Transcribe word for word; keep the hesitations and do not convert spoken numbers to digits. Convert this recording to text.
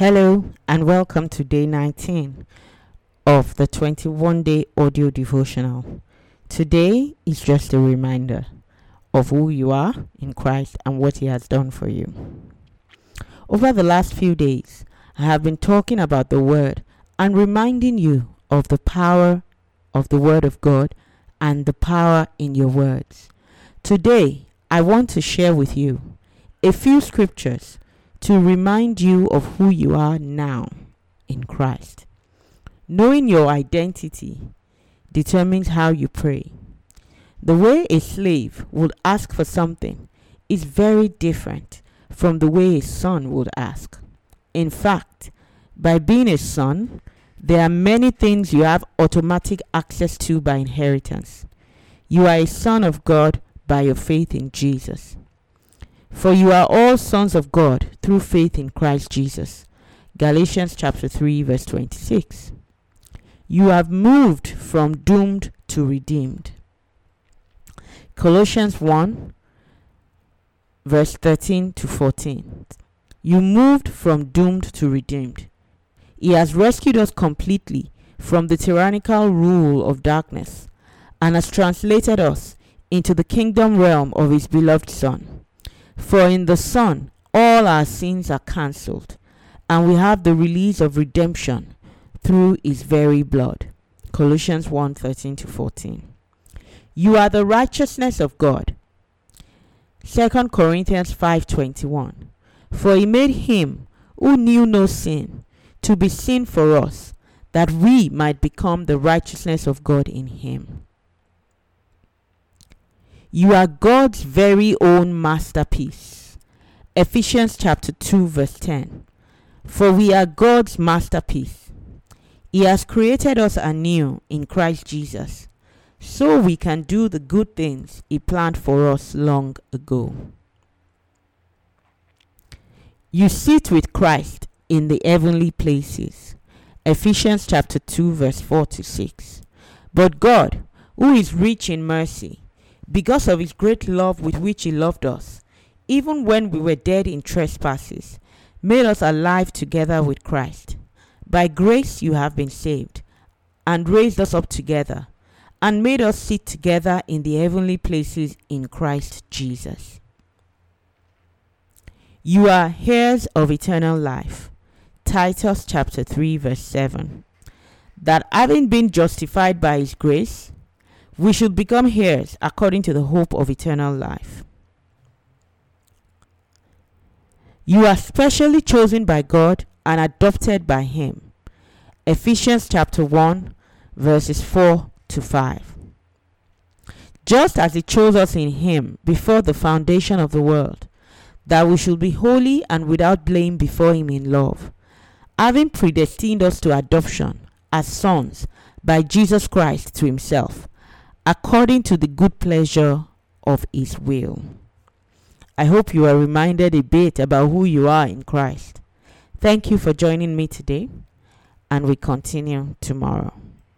Hello and welcome to day nineteen of the twenty-one day audio devotional. Today is just a reminder of who you are in Christ and what He has done for you. Over the last few days, I have been talking about the Word and reminding you of the power of the Word of God and the power in your words. Today, I want to share with you a few scriptures to remind you of who you are now in Christ. Knowing your identity determines how you pray. The way a slave would ask for something is very different from the way a son would ask. In fact, by being a son, there are many things you have automatic access to by inheritance. You are a son of God by your faith in Jesus. For you are all sons of God through faith in Christ Jesus. Galatians chapter three verse twenty-six. You have moved from doomed to redeemed. Colossians one verse thirteen to fourteen. You moved from doomed to redeemed. He has rescued us completely from the tyrannical rule of darkness and has translated us into the kingdom realm of His beloved Son. For in the Son, all our sins are cancelled, and we have the release of redemption through His very blood. Colossians one, thirteen to fourteen. You are the righteousness of God. Second Corinthians five, twenty-one. For He made Him who knew no sin to be sin for us, that we might become the righteousness of God in Him. You are God's very own masterpiece. Ephesians chapter two verse ten. For we are God's masterpiece. He has created us anew in Christ Jesus, so we can do the good things He planned for us long ago. You sit with Christ in the heavenly places. Ephesians chapter two verse four to six. But God, who is rich in mercy, because of His great love with which He loved us, even when we were dead in trespasses, made us alive together with Christ. By grace you have been saved, and raised us up together, and made us sit together in the heavenly places in Christ Jesus. You are heirs of eternal life. Titus chapter three verse seven. That having been justified by His grace, we should become heirs according to the hope of eternal life. You are specially chosen by God and adopted by Him. Ephesians chapter one, verses four to five. Just as He chose us in Him before the foundation of the world, that we should be holy and without blame before Him in love, having predestined us to adoption as sons by Jesus Christ to Himself, according to the good pleasure of His will. I hope you are reminded a bit about who you are in Christ. Thank you for joining me today, and we continue tomorrow.